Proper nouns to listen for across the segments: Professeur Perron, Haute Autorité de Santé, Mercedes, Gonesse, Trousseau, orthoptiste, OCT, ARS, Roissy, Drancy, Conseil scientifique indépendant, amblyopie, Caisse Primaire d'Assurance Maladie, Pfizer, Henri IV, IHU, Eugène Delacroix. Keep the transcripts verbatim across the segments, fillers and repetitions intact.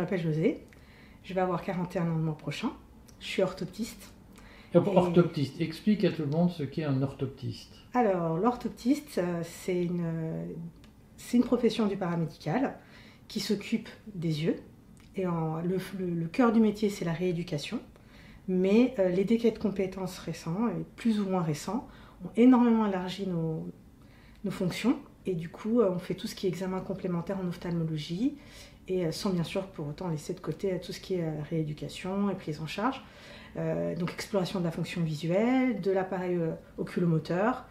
m'appelle José, je vais avoir quarante et un ans le mois prochain, je suis orthoptiste. Et et... Orthoptiste, explique à tout le monde ce qu'est un orthoptiste. Alors, l'orthoptiste, c'est une, c'est une profession du paramédical qui s'occupe des yeux. Et en, le, le, le cœur du métier, c'est la rééducation. Mais euh, les décrets de compétences récents, et plus ou moins récents, ont énormément élargi nos, nos fonctions. Et du coup, on fait tout ce qui est examen complémentaire en ophtalmologie, et sans bien sûr pour autant laisser de côté tout ce qui est rééducation et prise en charge. Euh, donc exploration de la fonction visuelle, de l'appareil euh, oculomoteur.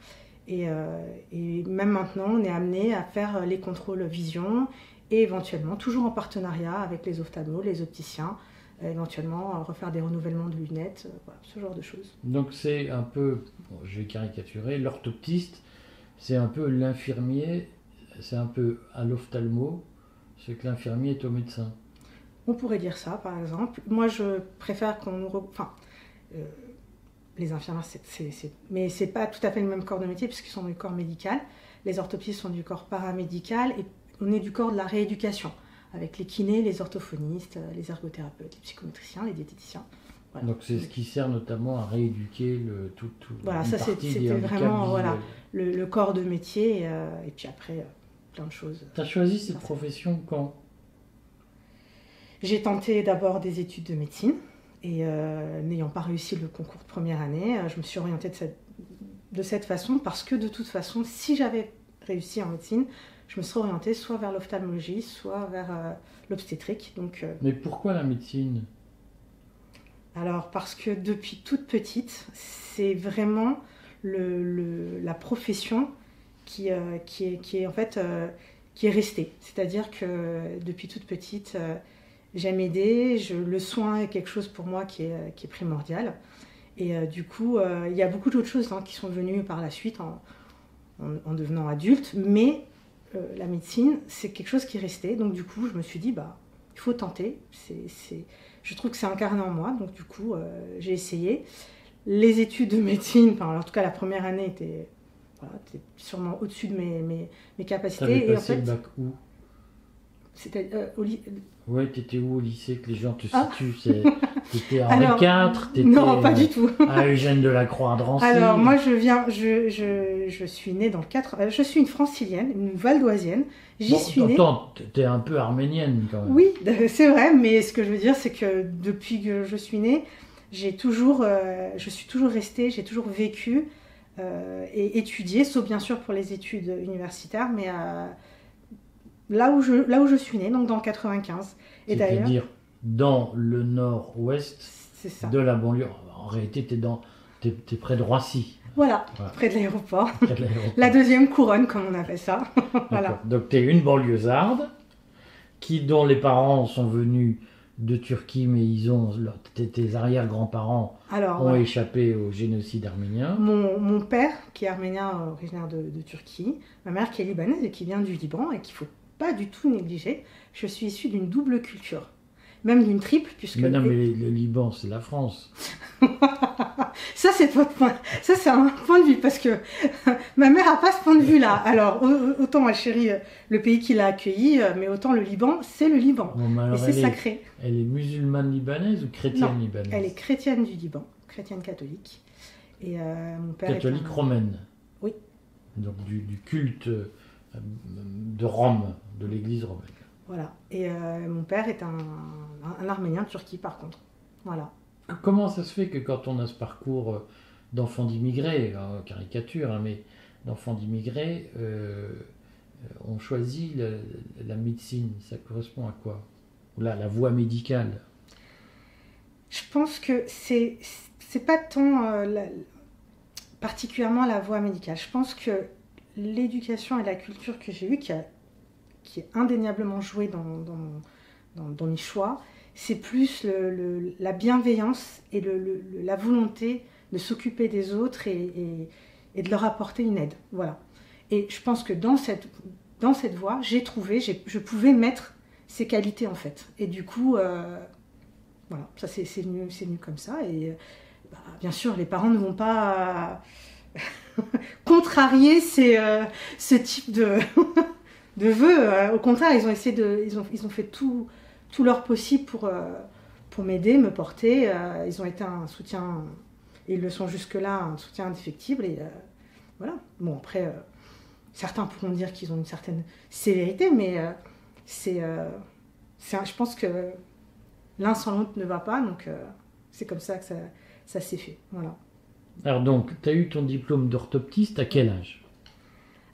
Et, euh, et même maintenant, on est amené à faire les contrôles vision et éventuellement, toujours en partenariat avec les ophtalmos, les opticiens, éventuellement refaire des renouvellements de lunettes, voilà, ce genre de choses. Donc c'est un peu, bon, je vais caricaturer, l'orthoptiste, c'est un peu l'infirmier, c'est un peu à l'ophtalmo, ce que l'infirmier est au médecin. On pourrait dire ça, par exemple. Moi, je préfère qu'on... Enfin, euh, les infirmières, c'est, c'est, c'est... mais c'est pas tout à fait le même corps de métier puisqu'ils sont du corps médical. Les orthoptistes sont du corps paramédical et on est du corps de la rééducation, avec les kinés, les orthophonistes, les ergothérapeutes, les psychométriciens, les diététiciens. Voilà. Donc c'est ce qui sert notamment à rééduquer le, tout, tout voilà, une ça, partie c'était des handicaps vraiment voilà, le, le corps de métier euh, et puis après, euh, plein de choses. Tu as choisi cette profession quand ? J'ai tenté d'abord des études de médecine et euh, n'ayant pas réussi le concours de première année, je me suis orientée de cette, de cette façon parce que de toute façon, si j'avais réussi en médecine, je me serais orientée soit vers l'ophtalmologie, soit vers euh, l'obstétrique. Donc, euh... Mais pourquoi la médecine ? Alors parce que depuis toute petite, c'est vraiment le, le, la profession qui, euh, qui, est, qui est en fait euh, qui est restée. C'est-à-dire que depuis toute petite... Euh, J'aime aider, je, le soin est quelque chose pour moi qui est, qui est primordial. Et euh, du coup, euh, il y a beaucoup d'autres choses hein, qui sont venues par la suite en, en, en devenant adulte. Mais euh, la médecine, c'est quelque chose qui restait. Donc du coup, je me suis dit, bah, il faut tenter. C'est, c'est... Je trouve que c'est incarné en moi. Donc du coup, euh, j'ai essayé. Les études de médecine, enfin, en tout cas la première année, était, voilà, était sûrement au-dessus de mes, mes, mes capacités. T'avais passé et en fait, le bac où ? C'était euh, au lycée. Ouais, t'étais où au lycée que les gens te ah. situent c'est... T'étais à Henri quatre, t'étais non, pas du tout. à Eugène Delacroix à Drancy. Alors moi je viens, je, je, je suis née dans le quatre. Je suis une francilienne, une valdoisienne. J'y bon, suis née. Attends, t'es un peu arménienne quand même. Oui, c'est vrai, mais ce que je veux dire c'est que depuis que je suis née, j'ai toujours, euh, je suis toujours restée, j'ai toujours vécu euh, et étudié, sauf bien sûr pour les études universitaires, mais à... Euh, Là où, je, là où je suis née, donc dans quatre-vingt-quinze. Et d'ailleurs, c'est-à-dire dans le nord-ouest de la banlieue. En réalité, tu es dans, t'es, t'es près de Roissy. Voilà, voilà. Près de l'aéroport. Près de l'aéroport. La deuxième couronne, comme on appelle ça. Voilà. Donc tu es une banlieusarde qui, dont les parents sont venus de Turquie, mais ils ont, tes arrière-grands-parents Alors, ont ouais. échappé au génocide arménien. Mon, mon père, qui est arménien, originaire de, de Turquie. Ma mère, qui est libanaise et qui vient du Liban et qu'il faut pas du tout négligé. Je suis issue d'une double culture, même d'une triple, puisque... Mais non, mais le Liban, c'est la France. Ça, c'est votre point. Ça, c'est un point de vue, parce que ma mère n'a pas ce point de vue-là. Alors, autant elle chérit le pays qui l'a accueilli, mais autant le Liban, c'est le Liban. Bon, et c'est sacré. Est, elle est musulmane libanaise ou chrétienne non, libanaise ? Elle est chrétienne du Liban, chrétienne catholique. Et euh, mon père catholique est un... romaine. Oui. Donc, du, du culte... de Rome, de l'église romaine. Voilà. Et euh, mon père est un, un, un Arménien de Turquie, par contre. Voilà. Comment ça se fait que quand on a ce parcours d'enfant d'immigré, hein, caricature, hein, mais d'enfant d'immigré, euh, on choisit la, la médecine? Ça correspond à quoi? Là, la voie médicale. Je pense que c'est, c'est pas tant euh, la, particulièrement la voie médicale. Je pense que l'éducation et la culture que j'ai eue, qui, a, qui est indéniablement jouée dans, dans, dans, dans mes choix, c'est plus le, le, la bienveillance et le, le, la volonté de s'occuper des autres et, et, et de leur apporter une aide. Voilà. Et je pense que dans cette, dans cette voie, j'ai trouvé, j'ai, je pouvais mettre ces qualités en fait. Et du coup, euh, voilà, ça c'est, c'est, venu, c'est venu comme ça. Et bah, bien sûr, les parents ne vont pas... contrarier ces, euh, ce type de, de vœux. Au contraire, ils ont essayé de, ils ont, ils ont fait tout, tout leur possible pour, euh, pour m'aider, me porter. Euh, ils ont été un soutien, ils le sont jusque-là, un soutien indéfectible. Et euh, voilà. Bon, après, euh, certains pourront dire qu'ils ont une certaine sévérité, mais euh, c'est, euh, c'est, je pense que l'un sans l'autre ne va pas, donc euh, c'est comme ça que ça, ça s'est fait. Voilà. Alors donc, tu as eu ton diplôme d'orthoptiste à quel âge?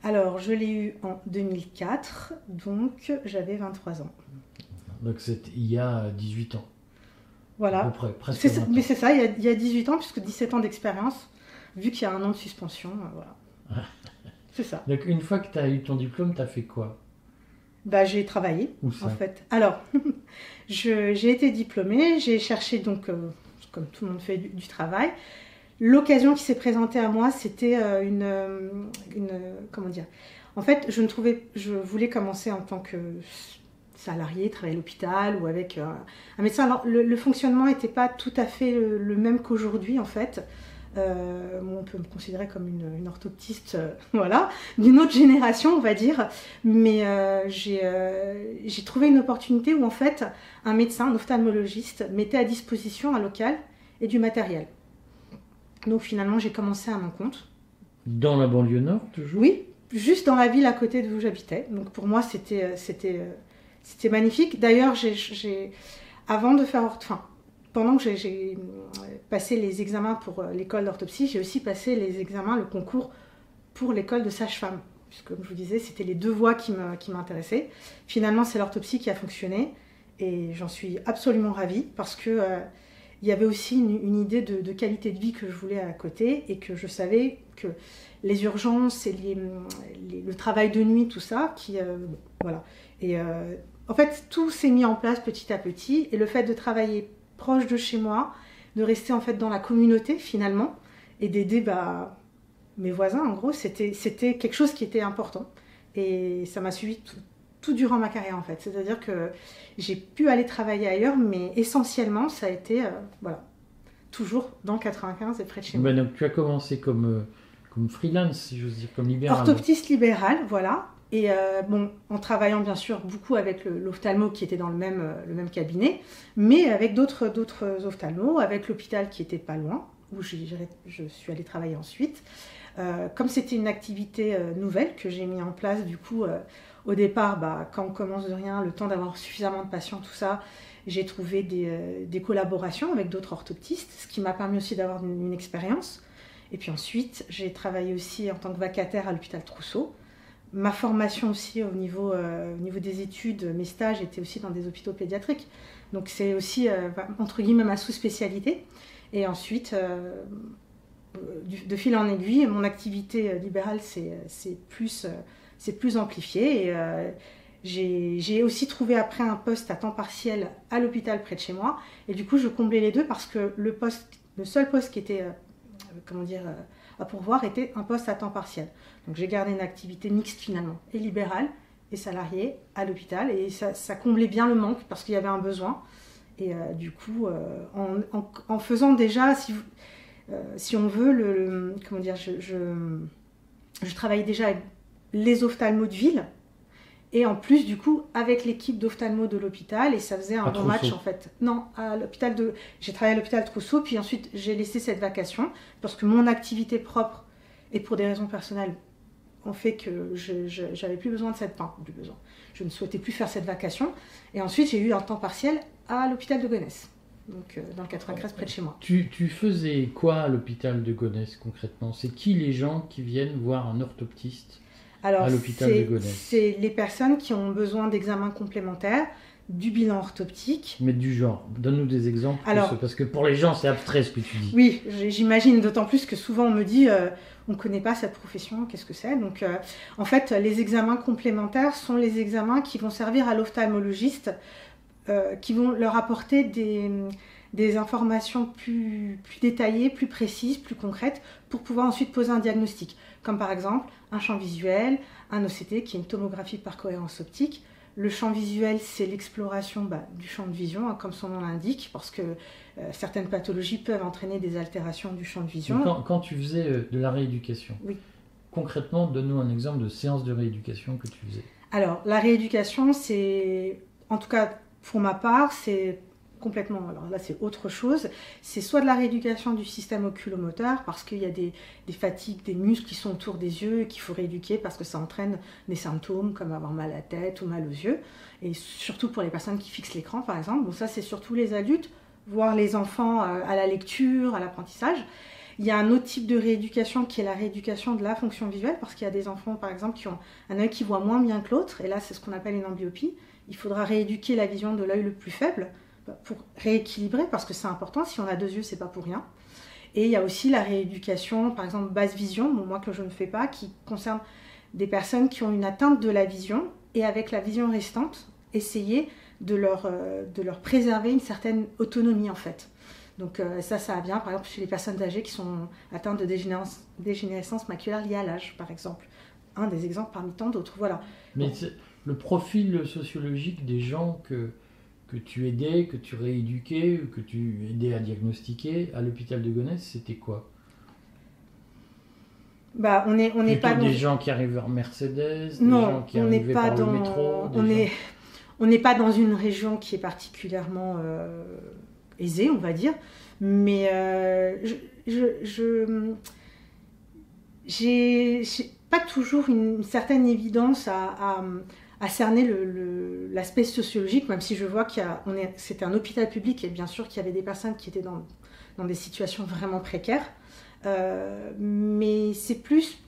Alors, je l'ai eu en deux mille quatre, donc j'avais vingt-trois ans. Donc c'est il y a dix-huit ans. Voilà. À peu près, presque vingt ans. Mais c'est ça, il y, a, il y a dix-huit ans, puisque dix-sept ans d'expérience, vu qu'il y a un an de suspension, voilà. C'est ça. Donc une fois que tu as eu ton diplôme, tu as fait quoi? Bah, j'ai travaillé, Où ça en fait. Alors, j'ai été diplômée, j'ai cherché, donc, euh, comme tout le monde fait, du, du travail. L'occasion qui s'est présentée à moi, c'était une, une... Comment dire? En fait, je ne trouvais... Je voulais commencer en tant que salarié, travailler à l'hôpital ou avec un, un médecin. Alors, le, le fonctionnement n'était pas tout à fait le, le même qu'aujourd'hui, en fait. Euh, on peut me considérer comme une, une orthoptiste, euh, voilà, d'une autre génération, on va dire. Mais euh, j'ai euh, j'ai trouvé une opportunité où, en fait, un médecin, un ophtalmologiste, mettait à disposition un local et du matériel. Donc finalement, j'ai commencé à mon compte. Dans la banlieue nord, toujours? Oui, juste dans la ville à côté d'où j'habitais. Donc pour moi, c'était magnifique. D'ailleurs, avant de faire... Enfin, pendant que j'ai passé les examens pour l'école d'orthopsie, j'ai aussi passé les examens, le concours pour l'école de sage-femme. Puisque, comme je vous disais, c'était les deux voies qui m'intéressaient. Finalement, c'est l'orthopsie qui a fonctionné. Et j'en suis absolument ravie parce que... Euh, il y avait aussi une, une idée de, de qualité de vie que je voulais à côté et que je savais que les urgences et les, les, le travail de nuit, tout ça, qui, euh, voilà. Et euh, en fait, tout s'est mis en place petit à petit et le fait de travailler proche de chez moi, de rester en fait dans la communauté finalement et d'aider bah, mes voisins, en gros, c'était c'était quelque chose qui était important et ça m'a suivi tout. Tout durant ma carrière en fait, c'est-à-dire que j'ai pu aller travailler ailleurs, mais essentiellement ça a été euh, voilà, toujours dans quatre-vingt-quinze et près de chez moi. Ben donc tu as commencé comme euh, comme freelance, si j'ose dire, comme libéral. Orthoptiste libéral, voilà. Et euh, bon, en travaillant bien sûr beaucoup avec l'ophtalmo qui était dans le même euh, le même cabinet, mais avec d'autres d'autres ophtalmos, avec l'hôpital qui était pas loin où je, je suis allée travailler ensuite. Euh, comme c'était une activité euh, nouvelle que j'ai mis en place, du coup. Euh, Au départ, bah, quand on commence de rien, le temps d'avoir suffisamment de patients, tout ça, j'ai trouvé des, euh, des collaborations avec d'autres orthoptistes, ce qui m'a permis aussi d'avoir une, une expérience. Et puis ensuite, j'ai travaillé aussi en tant que vacataire à l'hôpital Trousseau. Ma formation aussi au niveau, euh, au niveau des études, mes stages étaient aussi dans des hôpitaux pédiatriques. Donc c'est aussi, euh, entre guillemets, ma sous-spécialité. Et ensuite, euh, du, de fil en aiguille, mon activité libérale, c'est plus... Euh, C'est plus amplifié et euh, j'ai aussi trouvé après un poste à temps partiel à l'hôpital près de chez moi et du coup je comblais les deux parce que le poste, le seul poste qui était euh, comment dire, euh, à pourvoir était un poste à temps partiel. Donc j'ai gardé une activité mixte finalement et libérale et salariée à l'hôpital et ça, ça comblait bien le manque parce qu'il y avait un besoin et euh, du coup euh, en, en, en faisant déjà si, euh, si on veut le, le comment dire je, je, je travaillais déjà avec les ophtalmos de ville et en plus du coup avec l'équipe d'ophtalmos de l'hôpital et ça faisait un bon match en fait. Non, à l'hôpital de j'ai travaillé à l'hôpital Trousseau puis ensuite j'ai laissé cette vacation parce que mon activité propre et pour des raisons personnelles ont fait que je n'avais plus besoin de cette enfin, plus besoin. Je ne souhaitais plus faire cette vacation et ensuite j'ai eu un temps partiel à l'hôpital de Gonesse. Donc euh, dans le quatre-vingt-quinze près de chez moi. Tu, tu faisais quoi à l'hôpital de Gonesse concrètement? C'est qui les gens qui viennent voir un orthoptiste? Alors, c'est les personnes qui ont besoin d'examens complémentaires, du bilan orthoptique. Mais du genre, donne-nous des exemples. Alors, pour ce, parce que pour les gens, c'est abstrait ce que tu dis. Oui, j'imagine, d'autant plus que souvent on me dit, euh, on ne connaît pas cette profession, qu'est-ce que c'est? Donc, euh, en fait, les examens complémentaires sont les examens qui vont servir à l'ophtalmologiste, euh, qui vont leur apporter des, des informations plus, plus détaillées, plus précises, plus concrètes, pour pouvoir ensuite poser un diagnostic. Comme par exemple un champ visuel, un O C T qui est une tomographie par cohérence optique. Le champ visuel, c'est l'exploration bah, du champ de vision, hein, comme son nom l'indique, parce que euh, certaines pathologies peuvent entraîner des altérations du champ de vision. Quand, quand tu faisais euh, de la rééducation, oui. Concrètement, donne-nous un exemple de séance de rééducation que tu faisais. Alors, la rééducation, c'est, en tout cas Pour ma part, c'est complètement, alors là c'est autre chose, c'est soit de la rééducation du système oculomoteur parce qu'il y a des, des fatigues, des muscles qui sont autour des yeux et qu'il faut rééduquer parce que ça entraîne des symptômes comme avoir mal à la tête ou mal aux yeux, et surtout pour les personnes qui fixent l'écran par exemple. Bon, ça c'est surtout les adultes, voire les enfants à la lecture, à l'apprentissage. Il y a un autre type de rééducation qui est la rééducation de la fonction visuelle, parce qu'il y a des enfants par exemple qui ont un œil qui voit moins bien que l'autre, et là c'est ce qu'on appelle une amblyopie. Il faudra rééduquer la vision de l'œil le plus faible pour rééquilibrer, parce que c'est important, si on a deux yeux c'est pas pour rien. Et il y a aussi la rééducation par exemple basse vision, bon, moi que je ne fais pas, qui concerne des personnes qui ont une atteinte de la vision, et avec la vision restante essayer de leur, euh, de leur préserver une certaine autonomie en fait. Donc euh, ça, ça vient par exemple chez les personnes âgées qui sont atteintes de dégénérescence, dégénérescence maculaire liée à l'âge par exemple, un des exemples parmi tant d'autres, voilà. Mais bon, le profil sociologique des gens que que tu aidais, que tu rééduquais, que tu aidais à diagnostiquer à l'hôpital de Gonesse, c'était quoi? Bah, on est, on n'est pas des dans... gens qui arrivent en Mercedes, non, des gens qui arrivaient pas par dans... le métro. On n'est gens... on n'est pas dans une région qui est particulièrement euh, aisée, on va dire. Mais euh, je, j'ai pas toujours une certaine évidence à, à à cerner l'aspect sociologique, même si je vois qu'il y a, c'était un hôpital public et bien sûr qu'il y avait des personnes qui étaient dans, dans des situations vraiment précaires, euh, mais c'est plus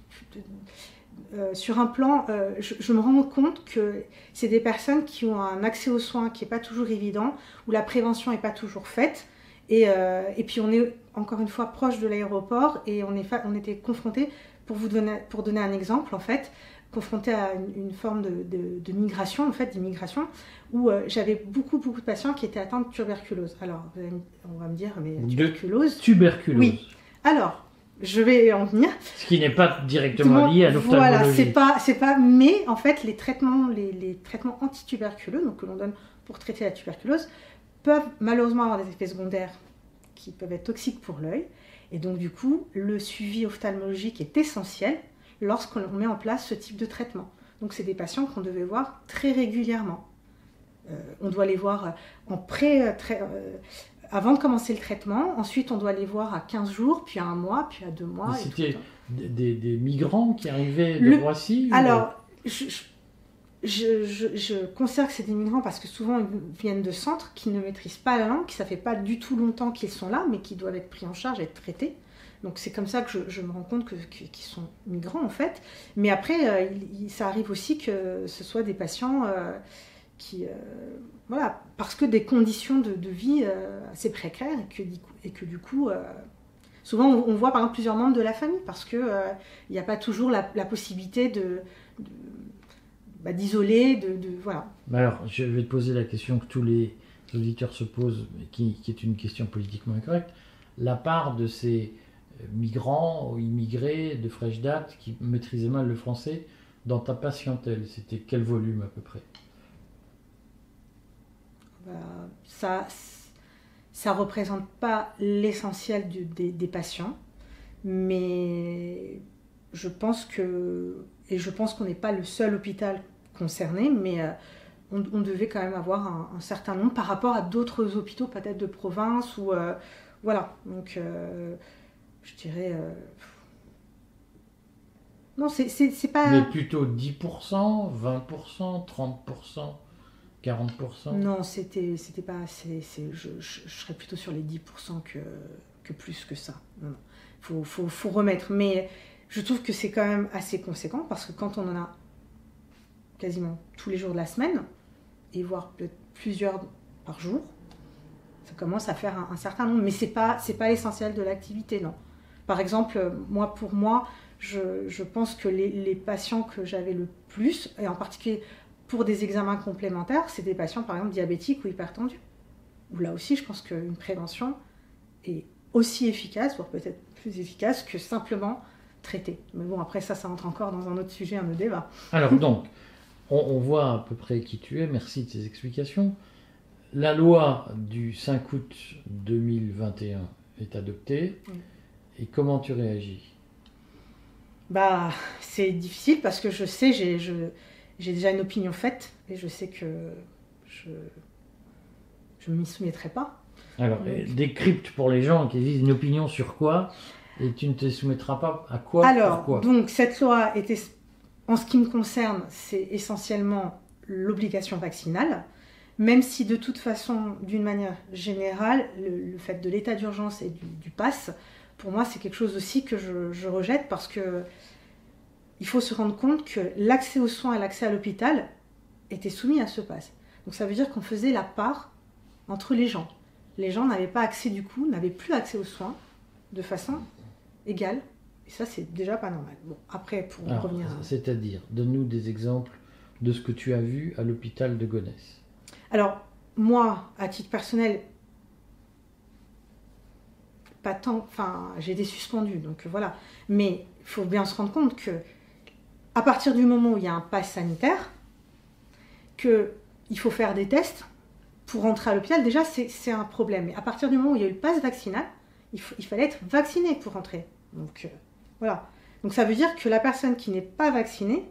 euh, sur un plan, euh, je, je me rends compte que c'est des personnes qui ont un accès aux soins qui n'est pas toujours évident, où la prévention n'est pas toujours faite, et, euh, et puis on est encore une fois proche de l'aéroport et on, est on était confrontés, pour vous donner, pour donner un exemple en fait, confrontée à une, une forme de, de, de migration, en fait, d'immigration, où euh, j'avais beaucoup, beaucoup de patients qui étaient atteints de tuberculose. Alors, on va me dire, mais tuberculose... Tuberculose. Oui. Alors, je vais en venir. Ce qui n'est pas directement lié à l'ophtalmologie. Voilà, c'est pas, c'est pas... Mais, en fait, les traitements, les, les traitements antituberculeux, donc que l'on donne pour traiter la tuberculose, peuvent malheureusement avoir des effets secondaires qui peuvent être toxiques pour l'œil. Et donc, du coup, le suivi ophtalmologique est essentiel lorsqu'on met en place ce type de traitement. Donc c'est des patients qu'on devait voir très régulièrement. Euh, on doit les voir en pré, très, euh, avant de commencer le traitement, ensuite on doit les voir à quinze jours, puis à un mois, puis à deux mois. C'était des, des, des migrants qui arrivaient de Roissy? Alors, ou... je, je, je, je considère que c'est des migrants parce que souvent ils viennent de centres qui ne maîtrisent pas la langue, qui ça fait pas du tout longtemps qu'ils sont là, mais qui doivent être pris en charge et être traités. Donc c'est comme ça que je, je me rends compte que, que, qu'ils sont migrants en fait. Mais après, euh, il, ça arrive aussi que ce soit des patients euh, qui... Euh, voilà, parce que des conditions de, de vie euh, assez précaires et que, et que du coup... Euh, souvent on, on voit par exemple plusieurs membres de la famille parce qu'il n'y a pas toujours la, la possibilité de... de bah, d'isoler, de, de... voilà. Alors, je vais te poser la question que tous les auditeurs se posent, mais qui, qui est une question politiquement incorrecte. La part de ces... migrants ou immigrés de fraîche date qui maîtrisaient mal le français dans ta patientèle, c'était quel volume à peu près? Ça ça représente pas l'essentiel des, des patients, mais je pense que et je pense qu'on n'est pas le seul hôpital concerné, mais on, on devait quand même avoir un, un certain nombre par rapport à d'autres hôpitaux peut-être de province ou euh, voilà, donc euh, je dirais... Euh... Non, c'est pas... Mais plutôt dix pour cent, vingt pour cent, trente pour cent, quarante pour cent? Non, c'était pas... C est, c est, je, je, je serais plutôt sur les dix pour cent que, que plus que ça. Il faut, faut, faut remettre. Mais je trouve que c'est quand même assez conséquent parce que quand on en a quasiment tous les jours de la semaine, et voire peut-être plusieurs par jour, ça commence à faire un, un certain nombre. Mais c'est pas, c'est pas l'essentiel de l'activité, non. Par exemple, moi, pour moi, je, je pense que les, les patients que j'avais le plus, et en particulier pour des examens complémentaires, c'est des patients, par exemple, diabétiques ou hypertendus. Où là aussi, je pense qu'une prévention est aussi efficace, voire peut-être plus efficace que simplement traiter. Mais bon, après ça, ça entre encore dans un autre sujet, un autre débat. Alors donc, on, on voit à peu près qui tu es. Merci de tes explications. La loi du cinq août deux mille vingt et un est adoptée. Oui. Et comment tu réagis? Bah, c'est difficile parce que je sais, j'ai déjà une opinion faite et je sais que je, je ne m'y soumettrai pas. Alors, donc, décrypte pour les gens qui disent une opinion sur quoi et tu ne te soumettras pas à quoi. Alors, quoi. Donc cette loi, était, en ce qui me concerne, c'est essentiellement l'obligation vaccinale, même si de toute façon, d'une manière générale, le, le fait de l'état d'urgence et du, du pass, pour moi, c'est quelque chose aussi que je, je rejette parce que il faut se rendre compte que l'accès aux soins et l'accès à l'hôpital étaient soumis à ce pass. Donc ça veut dire qu'on faisait la part entre les gens. Les gens n'avaient pas accès du coup, n'avaient plus accès aux soins de façon égale. Et ça, c'est déjà pas normal. Bon, après, pour Alors, revenir... À... C'est-à-dire, donne-nous des exemples de ce que tu as vu à l'hôpital de Gonesse. Alors, moi, à titre personnel, pas tant... Enfin, j'ai été suspendue, donc voilà. Mais il faut bien se rendre compte que à partir du moment où il y a un pass sanitaire, qu'il faut faire des tests pour rentrer à l'hôpital, déjà c'est un problème. Mais à partir du moment où il y a eu le pass vaccinal, il, faut, il fallait être vacciné pour rentrer. Donc euh, voilà. Donc ça veut dire que la personne qui n'est pas vaccinée,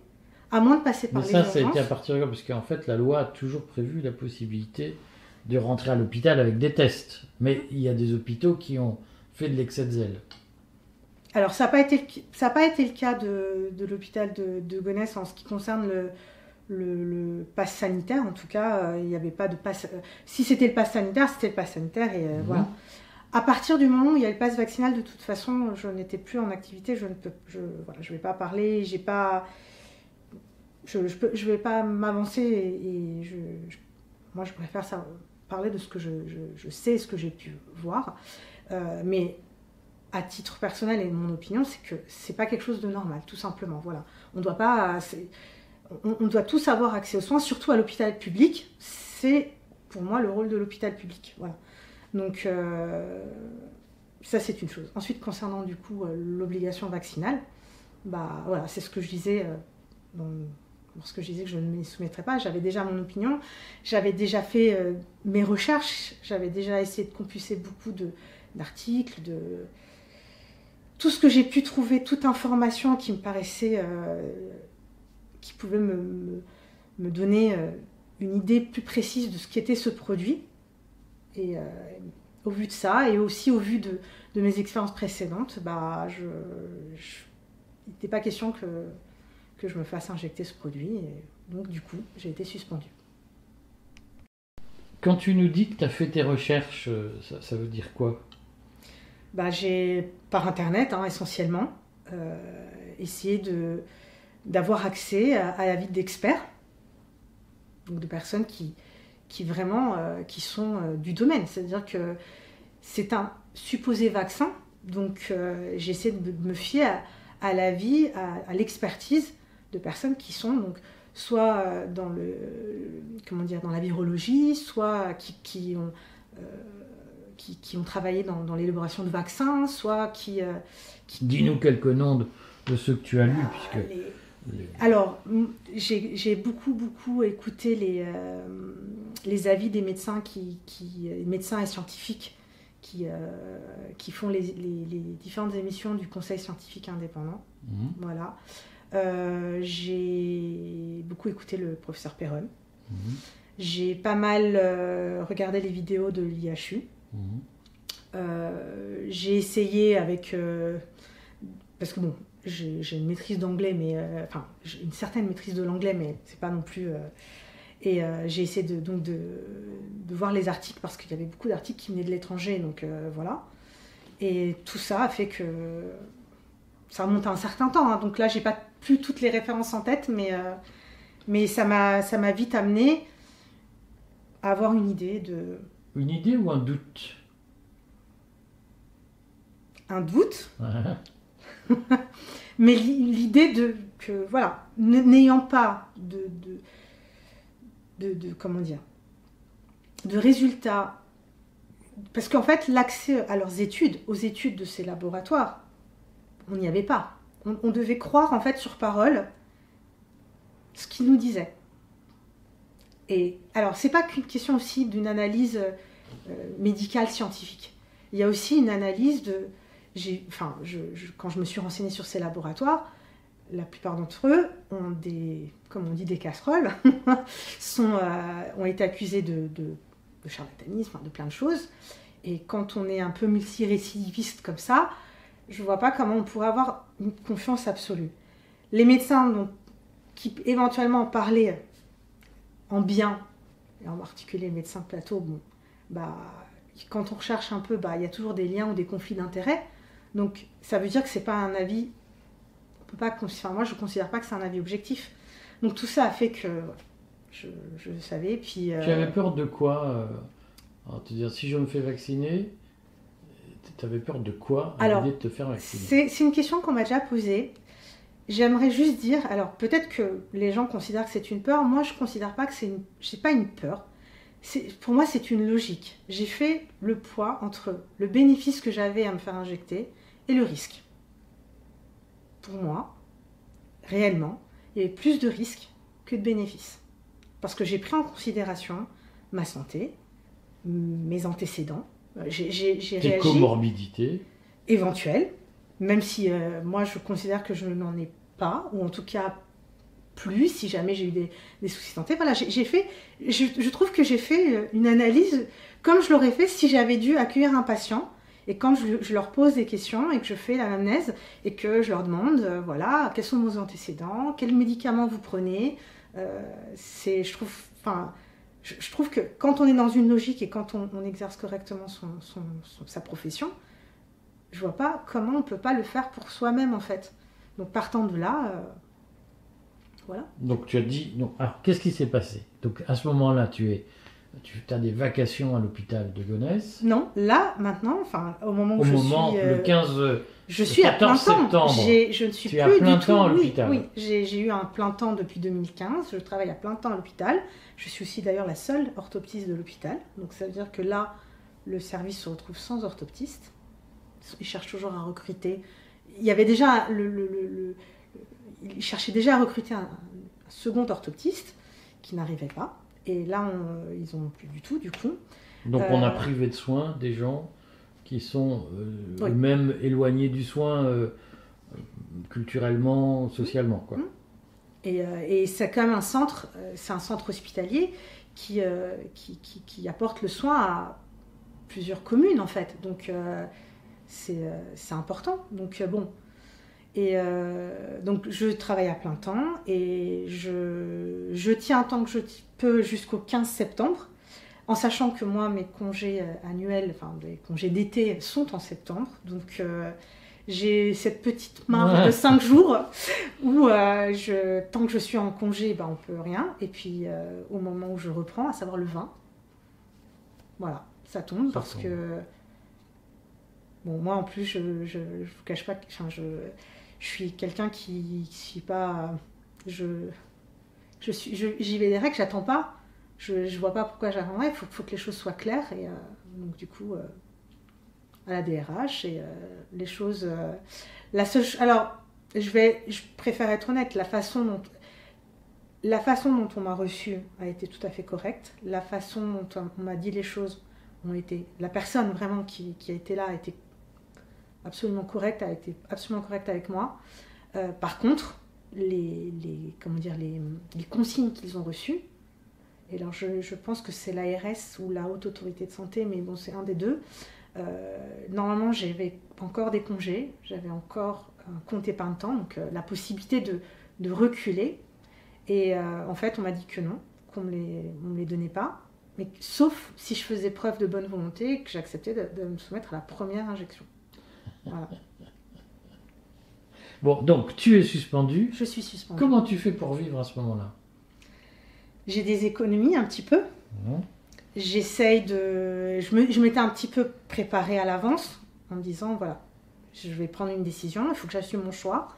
à moins de passer par les urgences... Mais ça, ça a été à partir de là, parce qu'en fait, la loi a toujours prévu la possibilité de rentrer à l'hôpital avec des tests. Mais il y a des hôpitaux qui ont fait de l'excès de zèle. Alors, ça n'a pas, pas été le cas de, de l'hôpital de, de Gonesse en ce qui concerne le, le, le pass sanitaire. En tout cas, il euh, n'y avait pas de pass... Euh, si c'était le pass sanitaire, c'était le pass sanitaire. Et euh, mmh. voilà. À partir du moment où il y a le pass vaccinal, de toute façon, je n'étais plus en activité. Je ne peux, je, voilà, je vais pas parler. J'ai pas, je, je peux, je vais pas m'avancer. Et, et je, je, moi, je préfère ça, parler de ce que je, je, je sais, ce que j'ai pu voir. Euh, mais... à titre personnel et mon opinion, c'est que c'est pas quelque chose de normal, tout simplement. Voilà, on doit pas, on, on doit tous avoir accès aux soins, surtout à l'hôpital public. C'est pour moi le rôle de l'hôpital public. Voilà. Donc euh, ça c'est une chose. Ensuite concernant du coup l'obligation vaccinale, bah voilà, c'est ce que je disais euh, dans, lorsque je disais que je ne m'y soumettrais pas. J'avais déjà mon opinion, j'avais déjà fait euh, mes recherches, j'avais déjà essayé de compulser beaucoup de d'articles, de tout ce que j'ai pu trouver, toute information qui me paraissait, euh, qui pouvait me, me, me donner euh, une idée plus précise de ce qu'était ce produit. Et euh, au vu de ça, et aussi au vu de, de mes expériences précédentes, bah, je, je, il n'était pas question que, que je me fasse injecter ce produit. Et donc du coup, j'ai été suspendue. Quand tu nous dis que tu as fait tes recherches, ça, ça veut dire quoi ? Bah, j'ai, par Internet, hein, essentiellement, euh, essayé de, d'avoir accès à, à la vie d'experts, donc de personnes qui, qui vraiment euh, qui sont euh, du domaine. C'est-à-dire que c'est un supposé vaccin, donc euh, j'ai essayé de me fier à, à l'avis, à, à l'expertise de personnes qui sont donc, soit dans, le, comment dire, dans la virologie, soit qui, qui ont... Euh, Qui, qui ont travaillé dans, dans l'élaboration de vaccins, soit qui... Euh, qui... Dis-nous quelques noms de, de ceux que tu as lus, ah, puisque... Les... Les... Alors, j'ai beaucoup, beaucoup écouté les, euh, les avis des médecins, qui, qui, médecins et scientifiques qui, euh, qui font les, les, les différentes émissions du Conseil scientifique indépendant. Mmh. Voilà. Euh, j'ai beaucoup écouté le professeur Perron. Mmh. J'ai pas mal euh, regardé les vidéos de l'I H U. Mmh. Euh, j'ai essayé avec euh, parce que bon j'ai une maîtrise d'anglais mais euh, enfin j'ai une certaine maîtrise de l'anglais mais c'est pas non plus euh, et euh, j'ai essayé de, donc de, de voir les articles parce qu'il y avait beaucoup d'articles qui venaient de l'étranger donc euh, voilà et tout ça a fait que ça remonte à un certain temps hein, donc là j'ai pas plus toutes les références en tête mais, euh, mais ça m'a ça m'a vite amené à avoir une idée de... Une idée ou un doute? Un doute. Ouais. Mais l'idée de que, voilà, n'ayant pas de, de, de, de, comment dire, de résultats, parce qu'en fait, l'accès à leurs études, aux études de ces laboratoires, on n'y avait pas. On, on devait croire, en fait, sur parole, ce qu'ils nous disaient. Et alors, c'est pas qu'une question aussi d'une analyse euh, médicale scientifique. Il y a aussi une analyse de... Enfin, je, je, quand je me suis renseignée sur ces laboratoires, la plupart d'entre eux ont des, comme on dit, des casseroles, sont, euh, ont été accusés de, de de charlatanisme, de plein de choses. Et quand on est un peu multirécidiviste comme ça, je ne vois pas comment on pourrait avoir une confiance absolue. Les médecins dont, qui éventuellement parlaient en bien, et en particulier les médecins de plateau, bon, bah, quand on recherche un peu, il bah, y a toujours des liens ou des conflits d'intérêts. Donc ça veut dire que ce n'est pas un avis, on peut pas, enfin, moi je ne considère pas que c'est un avis objectif. Donc tout ça a fait que je, je savais. Puis, euh... tu avais peur de quoi euh... Alors, te dire, si je me fais vacciner, tu avais peur de quoi à l'idée de te faire vacciner? C'est une question qu'on m'a déjà posée. J'aimerais juste dire, alors peut-être que les gens considèrent que c'est une peur, moi je ne considère pas que c'est une... c'est pas une peur. Pour moi c'est une logique. J'ai fait le poids entre le bénéfice que j'avais à me faire injecter et le risque. Pour moi, réellement, il y avait plus de risques que de bénéfices. Parce que j'ai pris en considération ma santé, mes antécédents, j'ai réagi... Tes comorbidités éventuelles, même si euh, moi je considère que je n'en ai pas, ou en tout cas plus, si jamais j'ai eu des, des soucis de santé. Voilà, j'ai fait, je, je trouve que j'ai fait une analyse comme je l'aurais fait si j'avais dû accueillir un patient, et quand je, je leur pose des questions, et que je fais l'anamnèse, et que je leur demande, euh, voilà, quels sont vos antécédents, quels médicaments vous prenez, euh, c'est, je trouve, enfin... Je trouve que quand on est dans une logique et quand on, on exerce correctement son, son, son, sa profession, je vois pas comment on ne peut pas le faire pour soi-même, en fait. Donc partant de là, euh, voilà. Donc tu as dit, non. Alors qu'est-ce qui s'est passé? Donc à ce moment-là, tu es, tu as des vacations à l'hôpital de Gonesse. Non, là, maintenant, enfin au moment où au je moment, suis... Euh, le quinze, je suis le quatorze à plein temps. septembre, je ne suis tu plus à plein du temps tout, à l'hôpital. Oui, oui. J'ai eu un plein temps depuis deux mille quinze, je travaille à plein temps à l'hôpital. Je suis aussi d'ailleurs la seule orthoptiste de l'hôpital. Donc ça veut dire que là, le service se retrouve sans orthoptiste. Ils cherchent toujours à recruter. Il y avait déjà le, le, le, le, ils cherchaient déjà à recruter un, un second orthoptiste qui n'arrivait pas. Et là, on, ils n'ont plus du tout, du coup. Donc euh, on a privé de soins des gens qui sont euh, oui. eux-mêmes éloignés du soin euh, culturellement, socialement, quoi. Mmh. Et, euh, et c'est quand même un centre, euh, c'est un centre hospitalier qui, euh, qui, qui, qui apporte le soin à plusieurs communes, en fait. Donc, euh, c'est euh, c'est important. Donc, euh, bon. Et euh, donc, je travaille à plein temps et je, je tiens tant que je peux jusqu'au quinze septembre, en sachant que moi, mes congés annuels, enfin, les congés d'été sont en septembre. Donc... Euh, j'ai cette petite marge ouais. de cinq jours où, euh, je, tant que je suis en congé, ben, on ne peut rien. Et puis, euh, au moment où je reprends, à savoir le vingt, voilà, ça tombe. Ça parce tombe. que, bon, moi, en plus, je ne vous cache pas, enfin, je, je suis quelqu'un qui, qui suis pas... Je, je suis, je, j'y vais des règles, j'attends pas. Je ne vois pas pourquoi j'attendrai. Il faut, faut que les choses soient claires. Et euh, donc, du coup... Euh, à la D R H et euh, les choses... Euh, la seule, alors, je, vais, je préfère être honnête, la façon dont, la façon dont on m'a reçue a été tout à fait correcte, la façon dont on, on m'a dit les choses ont été... La personne vraiment qui, qui a été là a été absolument correcte, a été absolument correcte avec moi. Euh, par contre, les, les, comment dire, les, les consignes qu'ils ont reçues, et alors je, je pense que c'est l'A R S ou la Haute Autorité de Santé, mais bon, c'est un des deux. Euh, normalement, j'avais encore des congés, j'avais encore un compte épargne-temps, donc euh, la possibilité de, de reculer. Et euh, en fait, on m'a dit que non, qu'on ne me les donnait pas, mais sauf si je faisais preuve de bonne volonté et que j'acceptais de, de me soumettre à la première injection. Voilà. Bon, donc tu es suspendue. Je suis suspendue. Comment tu fais pour vivre à ce moment-là? J'ai des économies un petit peu. Mmh. J'essaye de... Je m'étais un petit peu préparée à l'avance en me disant, voilà, je vais prendre une décision, il faut que j'assume mon choix.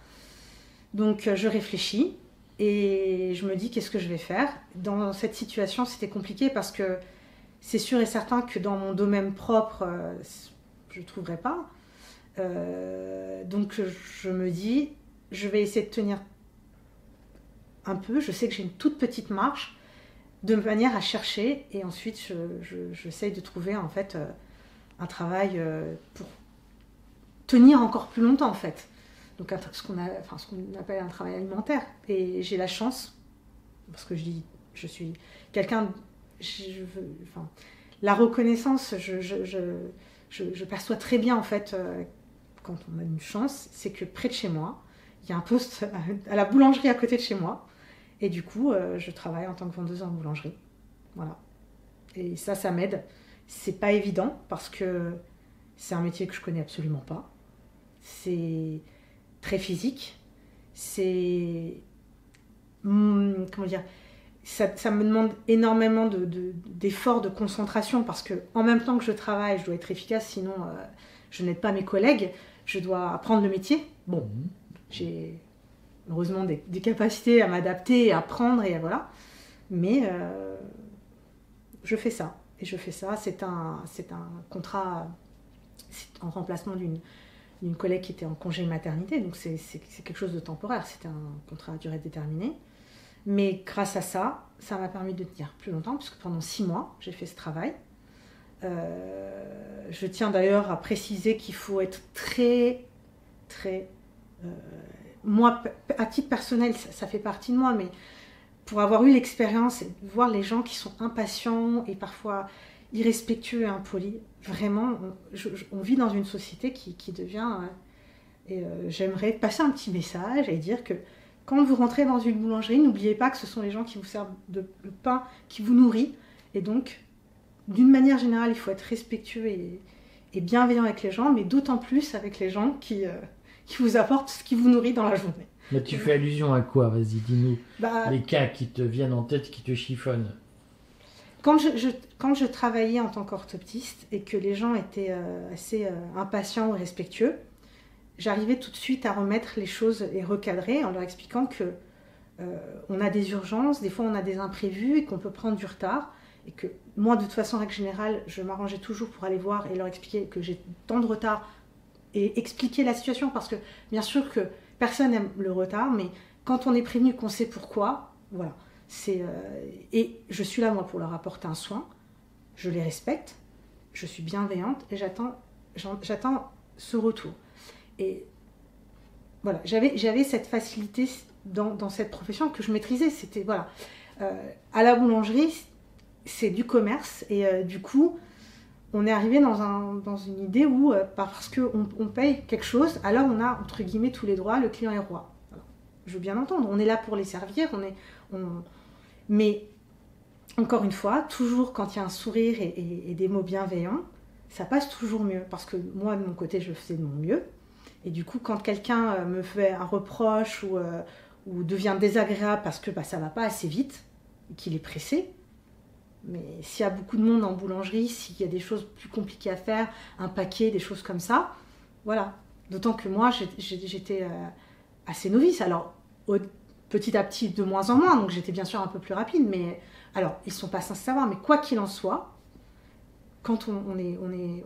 Donc, je réfléchis et je me dis, qu'est-ce que je vais faire? Dans cette situation, c'était compliqué parce que c'est sûr et certain que dans mon domaine propre, je ne trouverais pas. Euh, donc, je me dis, je vais essayer de tenir un peu. Je sais que j'ai une toute petite marge, de manière à chercher, et ensuite je, j'essaye je, de trouver en fait euh, un travail euh, pour tenir encore plus longtemps en fait. Donc ce qu'on enfin, ce qu'on appelle un travail alimentaire. Et j'ai la chance, parce que je dis, je suis quelqu'un, je, je, enfin, la reconnaissance, je, je, je, je, je perçois très bien en fait, euh, quand on a une chance, c'est que près de chez moi, il y a un poste à la boulangerie à côté de chez moi. Et du coup, euh, je travaille en tant que vendeuse en boulangerie. Voilà. Et ça, ça m'aide. C'est pas évident parce que c'est un métier que je connais absolument pas. C'est très physique. C'est... Hum, comment dire ? Ça, ça me demande énormément de, de, d'efforts, de concentration parce que en même temps que je travaille, je dois être efficace, sinon euh, je n'aide pas mes collègues. Je dois apprendre le métier. Bon, j'ai... heureusement des, des capacités à m'adapter, à apprendre et à, voilà. Mais euh, je fais ça. Et je fais ça. C'est un, c'est un contrat en remplacement d'une d'une collègue qui était en congé maternité. Donc c'est quelque chose de temporaire. C'était un contrat à durée déterminée. Mais grâce à ça, ça m'a permis de tenir plus longtemps puisque pendant six mois, j'ai fait ce travail. Euh, je tiens d'ailleurs à préciser qu'il faut être très, très... Euh, moi, à titre personnel, ça, ça fait partie de moi, mais pour avoir eu l'expérience, voir les gens qui sont impatients et parfois irrespectueux et impolis, vraiment, on, je, on vit dans une société qui, qui devient... Et euh, j'aimerais passer un petit message et dire que quand vous rentrez dans une boulangerie, n'oubliez pas que ce sont les gens qui vous servent de, de pain, qui vous nourrit. Et donc, d'une manière générale, il faut être respectueux et, et bienveillant avec les gens, mais d'autant plus avec les gens qui... Euh, qui vous apporte ce qui vous nourrit dans la journée. Mais tu fais allusion à quoi? Vas-y, dis-nous. Bah, les cas qui te viennent en tête, qui te chiffonnent. Quand je, je, quand je travaillais en tant qu'orthoptiste et que les gens étaient euh, assez euh, impatients ou respectueux, j'arrivais tout de suite à remettre les choses et recadrer en leur expliquant que euh, on a des urgences, des fois on a des imprévus et qu'on peut prendre du retard. Et que moi, de toute façon, en règle générale, je m'arrangeais toujours pour aller voir et leur expliquer que j'ai tant de retard et expliquer la situation, parce que bien sûr que personne n'aime le retard, mais quand on est prévenu, qu'on sait pourquoi, voilà, c'est... Euh, et je suis là, moi, pour leur apporter un soin, je les respecte, je suis bienveillante, et j'attends j'attends ce retour. Et voilà, j'avais j'avais cette facilité dans, dans cette profession que je maîtrisais, c'était, voilà, euh, à la boulangerie, c'est du commerce, et euh, du coup... on est arrivé dans, un, dans une idée où, euh, parce qu'on on paye quelque chose, alors on a, entre guillemets, tous les droits, le client est roi. Alors, je veux bien l'entendre, on est là pour les servir, on est, on... mais encore une fois, toujours quand il y a un sourire et, et, et des mots bienveillants, ça passe toujours mieux, parce que moi, de mon côté, je faisais de mon mieux, et du coup, quand quelqu'un me fait un reproche ou, euh, ou devient désagréable parce que bah, ça ne va pas assez vite, qu'il est pressé, mais s'il y a beaucoup de monde en boulangerie, s'il y a des choses plus compliquées à faire, un paquet, des choses comme ça, voilà. D'autant que moi, j'étais assez novice. Alors, petit à petit, de moins en moins, donc j'étais bien sûr un peu plus rapide. Mais alors, ils ne sont pas censés savoir, mais quoi qu'il en soit, quand on, on, est, on, est,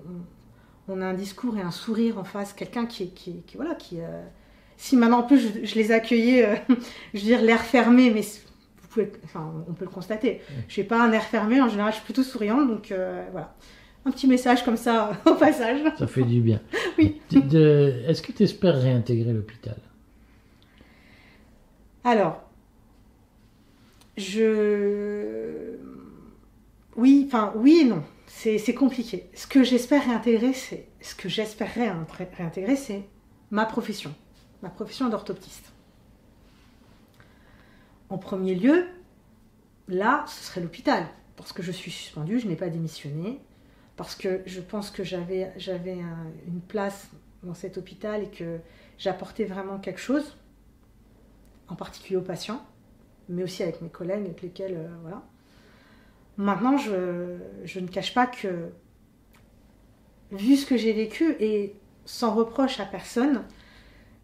on, on a un discours et un sourire en face, quelqu'un qui, qui, qui, voilà, qui... Euh, si maintenant, en plus, je, je les accueillais, euh, je veux dire, l'air fermé, mais... Enfin, on peut le constater. Je n'ai pas un air fermé, en général, je suis plutôt souriante. Donc euh, voilà, un petit message comme ça au passage. Ça fait du bien. Oui. Est-ce que tu espères réintégrer l'hôpital? Alors, je... Oui, enfin, oui et non. C'est compliqué. Ce que j'espère réintégrer, c'est... Ce que j'espérerais réintégrer, c'est ma profession. Ma profession d'orthoptiste. En premier lieu, là, ce serait l'hôpital, parce que je suis suspendue, je n'ai pas démissionné, parce que je pense que j'avais j'avais un, une place dans cet hôpital et que j'apportais vraiment quelque chose, en particulier aux patients, mais aussi avec mes collègues avec lesquels, euh, voilà. Maintenant, je, je ne cache pas que, vu ce que j'ai vécu, et sans reproche à personne,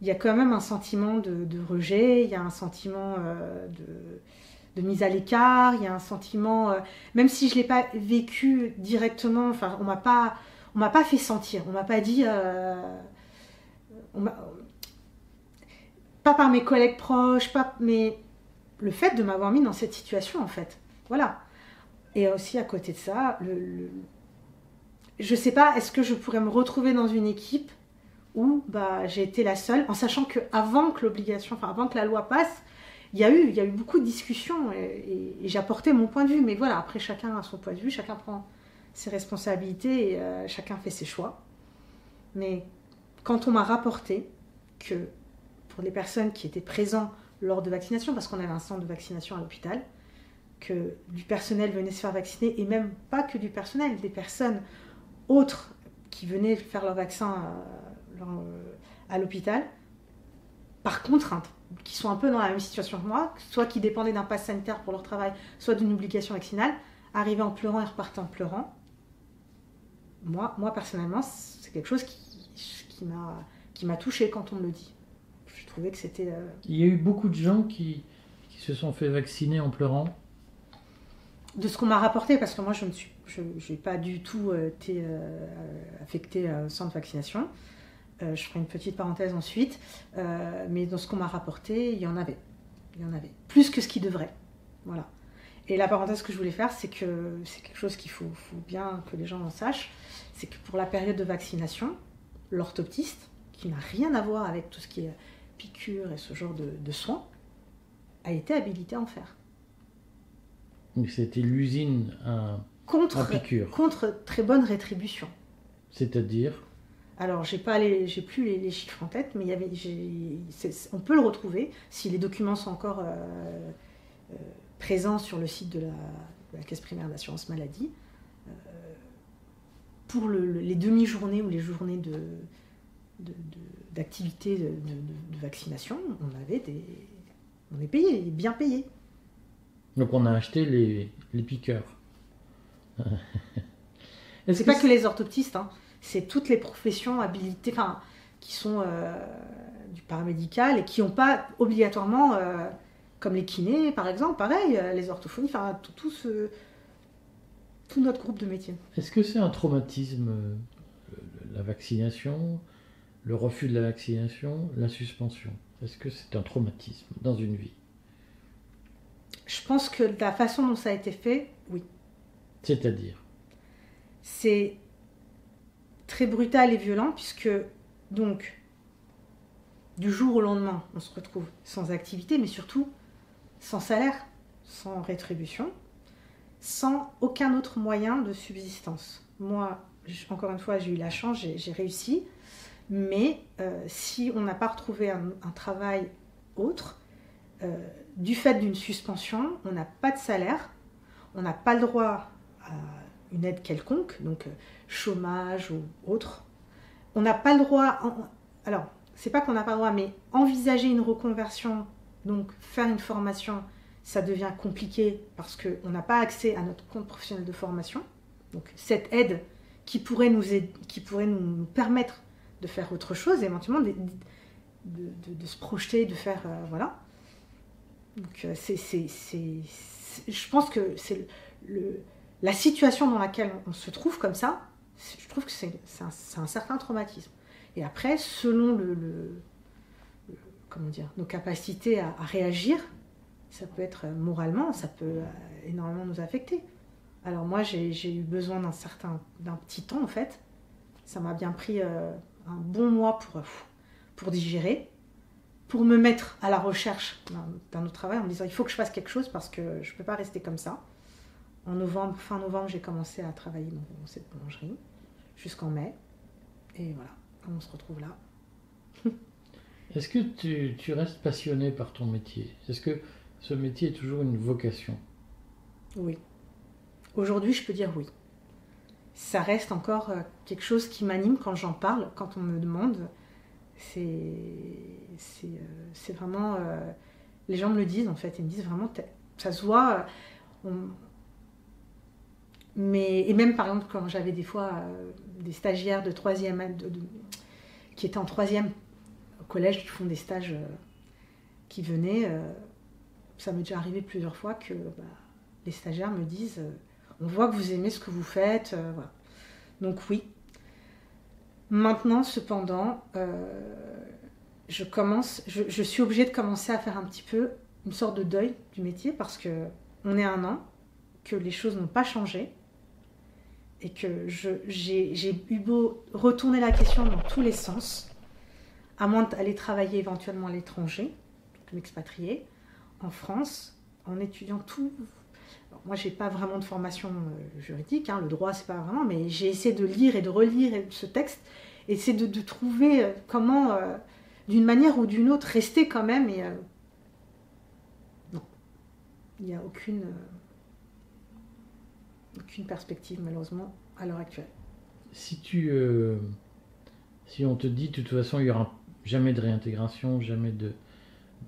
il y a quand même un sentiment de, de rejet, il y a un sentiment euh, de, de mise à l'écart, il y a un sentiment, euh, même si je ne l'ai pas vécu directement, enfin, on ne m'a pas fait sentir, on ne m'a pas dit, euh, on pas par mes collègues proches, pas, mais le fait de m'avoir mis dans cette situation en fait, voilà. Et aussi à côté de ça, le, le... je ne sais pas, est-ce que je pourrais me retrouver dans une équipe où bah, j'ai été la seule, en sachant qu'avant que l'obligation, enfin avant que la loi passe, il y a eu, il y a eu beaucoup de discussions et, et, et j'apportais mon point de vue. Mais voilà, après chacun a son point de vue, chacun prend ses responsabilités et euh, chacun fait ses choix. Mais quand on m'a rapporté que pour les personnes qui étaient présentes lors de vaccination, parce qu'on avait un centre de vaccination à l'hôpital, que du personnel venait se faire vacciner, et même pas que du personnel, des personnes autres qui venaient faire leur vaccin à, à l'hôpital, par contrainte, qui sont un peu dans la même situation que moi, soit qui dépendaient d'un pass sanitaire pour leur travail, soit d'une obligation vaccinale, arrivaient en pleurant et repartaient en pleurant. Moi, moi personnellement, c'est quelque chose qui, qui m'a qui m'a touchée quand on me le dit. Je trouvais que c'était... Euh... Il y a eu beaucoup de gens qui, qui se sont fait vacciner en pleurant. De ce qu'on m'a rapporté, parce que moi, je ne suis, je, j'ai pas du tout euh, été euh, affectée euh, au centre de vaccination. Euh, je ferai une petite parenthèse ensuite, euh, mais dans ce qu'on m'a rapporté, il y en avait, il y en avait, plus que ce qui devrait, voilà. Et la parenthèse que je voulais faire, c'est que c'est quelque chose qu'il faut, faut bien que les gens en sachent, c'est que pour la période de vaccination, l'orthoptiste, qui n'a rien à voir avec tout ce qui est piqûre et ce genre de, de soins, a été habilité à en faire. Donc c'était l'usine à, à piqûre. Contre très bonne rétribution. C'est-à-dire ? Alors, j'ai pas les, j'ai plus les, les chiffres en tête, mais il y avait, on peut le retrouver si les documents sont encore euh, euh, présents sur le site de la, de la Caisse Primaire d'Assurance Maladie. Euh, pour le, le, les demi-journées ou les journées de, de, de, d'activité de, de, de, de vaccination, on avait des, on est payé, bien payé. Donc, on a acheté les, les piqueurs. Est-ce c'est que pas c'est... que les orthoptistes, hein. C'est toutes les professions habilitées, enfin, qui sont euh, du paramédical et qui n'ont pas obligatoirement, euh, comme les kinés par exemple, pareil, les orthophonies, enfin, tout, tout, ce, tout notre groupe de métiers. Est-ce que c'est un traumatisme, euh, la vaccination, le refus de la vaccination, la suspension ? Est-ce que c'est un traumatisme dans une vie ? Je pense que de la façon dont ça a été fait, oui. C'est-à-dire ? C'est... très brutal et violent, puisque donc du jour au lendemain on se retrouve sans activité, mais surtout sans salaire, sans rétribution, sans aucun autre moyen de subsistance. Moi, encore une fois, j'ai eu la chance, j'ai, j'ai réussi, mais euh, si on n'a pas retrouvé un, un travail autre, euh, du fait d'une suspension, on n'a pas de salaire, on n'a pas le droit à une aide quelconque, donc chômage ou autre. On n'a pas le droit, en... alors c'est pas qu'on n'a pas le droit, mais envisager une reconversion, donc faire une formation, ça devient compliqué parce qu'on n'a pas accès à notre compte professionnel de formation. Donc cette aide qui pourrait nous, aider, qui pourrait nous permettre de faire autre chose, éventuellement de, de, de, de se projeter, de faire, euh, voilà. Donc euh, c'est, c'est, c'est, c'est, je pense que c'est le... le la situation dans laquelle on se trouve comme ça, je trouve que c'est, c'est, un, c'est un certain traumatisme. Et après, selon le, le, le, comment dire, nos capacités à, à réagir, ça peut être moralement, ça peut énormément nous affecter. Alors moi, j'ai, j'ai eu besoin d'un certain, d'un petit temps en fait. Ça m'a bien pris euh, un bon mois pour, pour digérer, pour me mettre à la recherche d'un, d'un autre travail en me disant il faut que je fasse quelque chose parce que je ne peux pas rester comme ça. En novembre, fin novembre, j'ai commencé à travailler dans cette boulangerie jusqu'en mai. Et voilà, on se retrouve là. Est-ce que tu, tu restes passionné par ton métier ? Est-ce que ce métier est toujours une vocation ? Oui. Aujourd'hui, je peux dire oui. Ça reste encore quelque chose qui m'anime quand j'en parle, quand on me demande. C'est, c'est, c'est vraiment... Euh, les gens me le disent, en fait. Ils me disent vraiment... Ça se voit... On, Mais, et même par exemple quand j'avais des fois euh, des stagiaires de troisième de, de, qui étaient en troisième au collège qui font des stages euh, qui venaient, euh, ça m'est déjà arrivé plusieurs fois que bah, les stagiaires me disent euh, on voit que vous aimez ce que vous faites, euh, voilà. Donc oui. Maintenant cependant, euh, je commence, je, je suis obligée de commencer à faire un petit peu une sorte de deuil du métier parce que on est à un an, que les choses n'ont pas changé. Et que je, j'ai, j'ai eu beau retourner la question dans tous les sens, à moins d'aller travailler éventuellement à l'étranger, donc m'expatrier, en France, en étudiant tout, moi, je n'ai pas vraiment de formation euh, juridique, hein, le droit, c'est pas vraiment, mais j'ai essayé de lire et de relire ce texte, et c'est de, de trouver comment, euh, d'une manière ou d'une autre, rester quand même. Et, euh, non, il n'y a aucune, euh, aucune perspective, malheureusement, à l'heure actuelle. Si, tu, euh, si on te dit, de toute façon, il n'y aura jamais de réintégration, jamais de,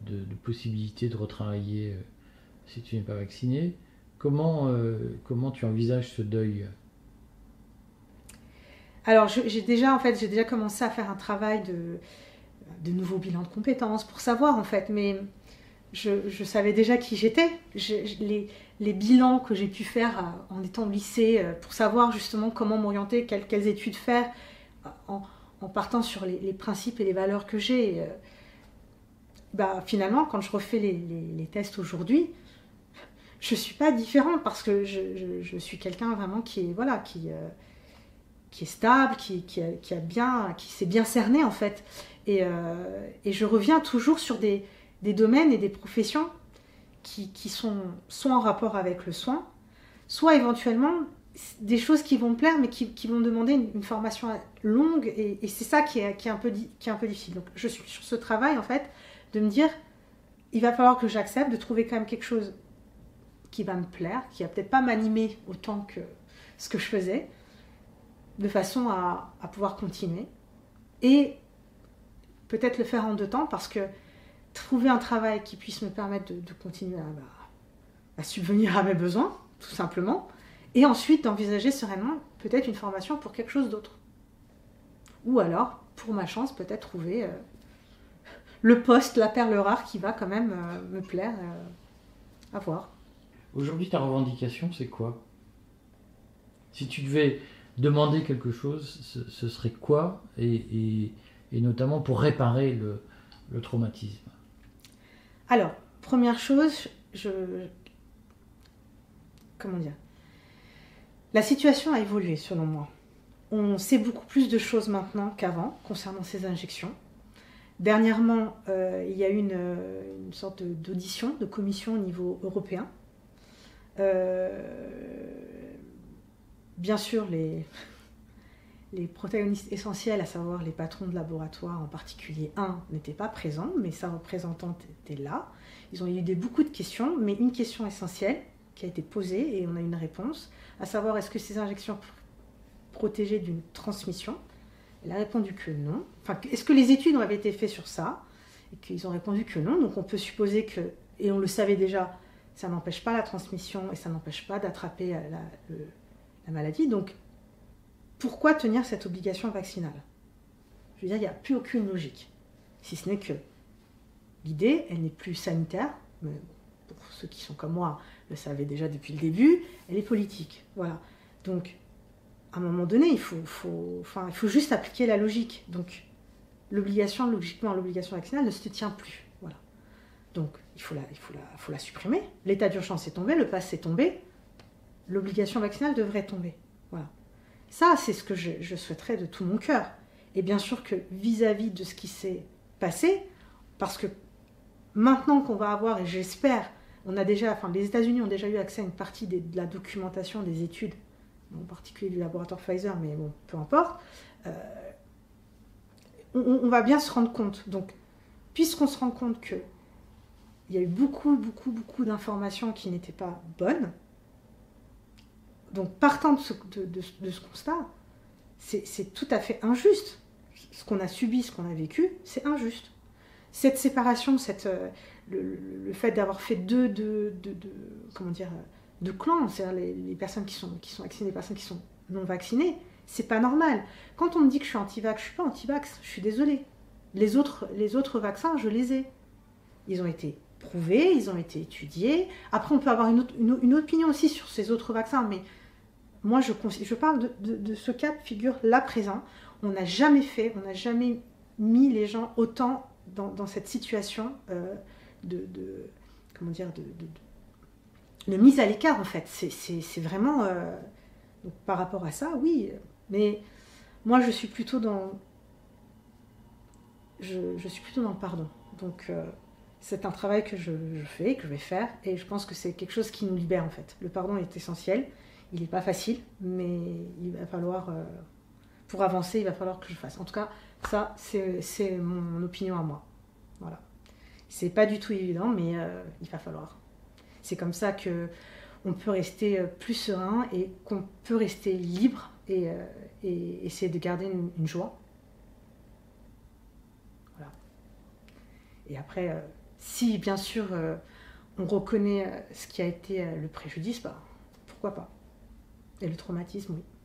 de, de possibilité de retravailler euh, si tu n'es pas vacciné, comment, euh, comment tu envisages ce deuil? Alors, j'ai déjà, en fait, j'ai déjà commencé à faire un travail de, de nouveau bilan de compétences pour savoir, en fait, mais je, je savais déjà qui j'étais. Les, les bilans que j'ai pu faire en étant au lycée pour savoir justement comment m'orienter, quelles, quelles études faire, en, en partant sur les, les principes et les valeurs que j'ai, bah, finalement, quand je refais les, les, les tests aujourd'hui, je ne suis pas différente parce que je, je, je suis quelqu'un vraiment qui est, voilà, qui... Euh, qui est stable, qui, qui, a, qui, a bien, qui s'est bien cerné en fait. Et, euh, et je reviens toujours sur des, des domaines et des professions qui, qui sont soit en rapport avec le soin, soit éventuellement des choses qui vont me plaire mais qui, qui vont demander une, une formation longue, et, et c'est ça qui est, qui, est un peu, qui est un peu difficile. Donc je suis sur ce travail en fait de me dire, il va falloir que j'accepte de trouver quand même quelque chose qui va me plaire, qui va peut-être pas m'animer autant que ce que je faisais, de façon à, à pouvoir continuer, et peut-être le faire en deux temps, parce que trouver un travail qui puisse me permettre de, de continuer à, bah, à subvenir à mes besoins, tout simplement, et ensuite d'envisager sereinement peut-être une formation pour quelque chose d'autre. Ou alors, pour ma chance, peut-être trouver euh, le poste, la perle rare qui va quand même euh, me plaire euh, à voir. Aujourd'hui, ta revendication, c'est quoi? Si tu devais demander quelque chose, ce, ce serait quoi, et, et, et notamment pour réparer le, le traumatisme? Alors, première chose, je, comment dire, la situation a évolué selon moi. On sait beaucoup plus de choses maintenant qu'avant concernant ces injections. Dernièrement, euh, il y a eu une, une sorte d'audition, de commission au niveau européen. Euh, Bien sûr, les, les protagonistes essentiels, à savoir les patrons de laboratoire, en particulier un, n'étaient pas présents, mais sa représentante était là. Ils ont eu des, beaucoup de questions, mais une question essentielle qui a été posée, et on a une réponse, à savoir est-ce que ces injections protégeaient d'une transmission? Elle a répondu que non. Enfin, est-ce que les études avaient été faites sur ça? Et qu'ils ont répondu que non, donc on peut supposer que, et on le savait déjà, ça n'empêche pas la transmission et ça n'empêche pas d'attraper la... Le, la maladie, donc pourquoi tenir cette obligation vaccinale? Je veux dire, il n'y a plus aucune logique, si ce n'est que l'idée, elle n'est plus sanitaire, mais pour ceux qui sont comme moi, le savaient déjà depuis le début, elle est politique, voilà. Donc, à un moment donné, il faut, faut, enfin, il faut juste appliquer la logique, donc l'obligation, logiquement, l'obligation vaccinale ne se tient plus, voilà. Donc, il faut la, il faut la, faut la supprimer, l'état d'urgence est tombé, le pass est tombé, l'obligation vaccinale devrait tomber. Voilà. Ça, c'est ce que je, je souhaiterais de tout mon cœur. Et bien sûr que vis-à-vis de ce qui s'est passé, parce que maintenant qu'on va avoir, et j'espère, on a déjà, enfin, les États-Unis ont déjà eu accès à une partie des, de la documentation des études, en particulier du laboratoire Pfizer, mais bon, peu importe, euh, on, on va bien se rendre compte. Donc, puisqu'on se rend compte qu'il y a eu beaucoup, beaucoup, beaucoup d'informations qui n'étaient pas bonnes, donc, partant de ce, de, de, de ce constat, c'est tout à fait injuste. Ce qu'on a subi, ce qu'on a vécu, c'est injuste. Cette séparation, cette, le, le fait d'avoir fait deux, deux, deux, deux, comment dire, deux clans, c'est-à-dire les, les personnes qui sont, qui sont vaccinées et les personnes qui sont non vaccinées, c'est pas normal. Quand on me dit que je suis anti-vax, je suis pas anti-vax, je suis désolée. Les autres, les autres vaccins, je les ai. Ils ont été prouvés, ils ont été étudiés. Après, on peut avoir une, autre, une, une opinion aussi sur ces autres vaccins, mais moi, je, je parle de, de, de ce cas de figure là présent. On n'a jamais fait, on n'a jamais mis les gens autant dans, dans cette situation euh, de, de, comment dire, de, de, de, de mise à l'écart en fait. C'est vraiment euh, donc, par rapport à ça, oui. Mais moi, je suis plutôt dans, je, je suis plutôt dans le pardon. Donc, euh, c'est un travail que je, je fais, que je vais faire, et je pense que c'est quelque chose qui nous libère en fait. Le pardon est essentiel, il n'est pas facile, mais il va falloir, euh, pour avancer, il va falloir que je fasse. En tout cas, ça, c'est mon opinion à moi. Voilà. C'est pas du tout évident, mais euh, il va falloir. C'est comme ça qu'on peut rester plus serein et qu'on peut rester libre et, euh, et essayer de garder une, une joie. Voilà. Et après, euh, si bien sûr euh, on reconnaît ce qui a été le préjudice, bah, pourquoi pas? Et le traumatisme, oui.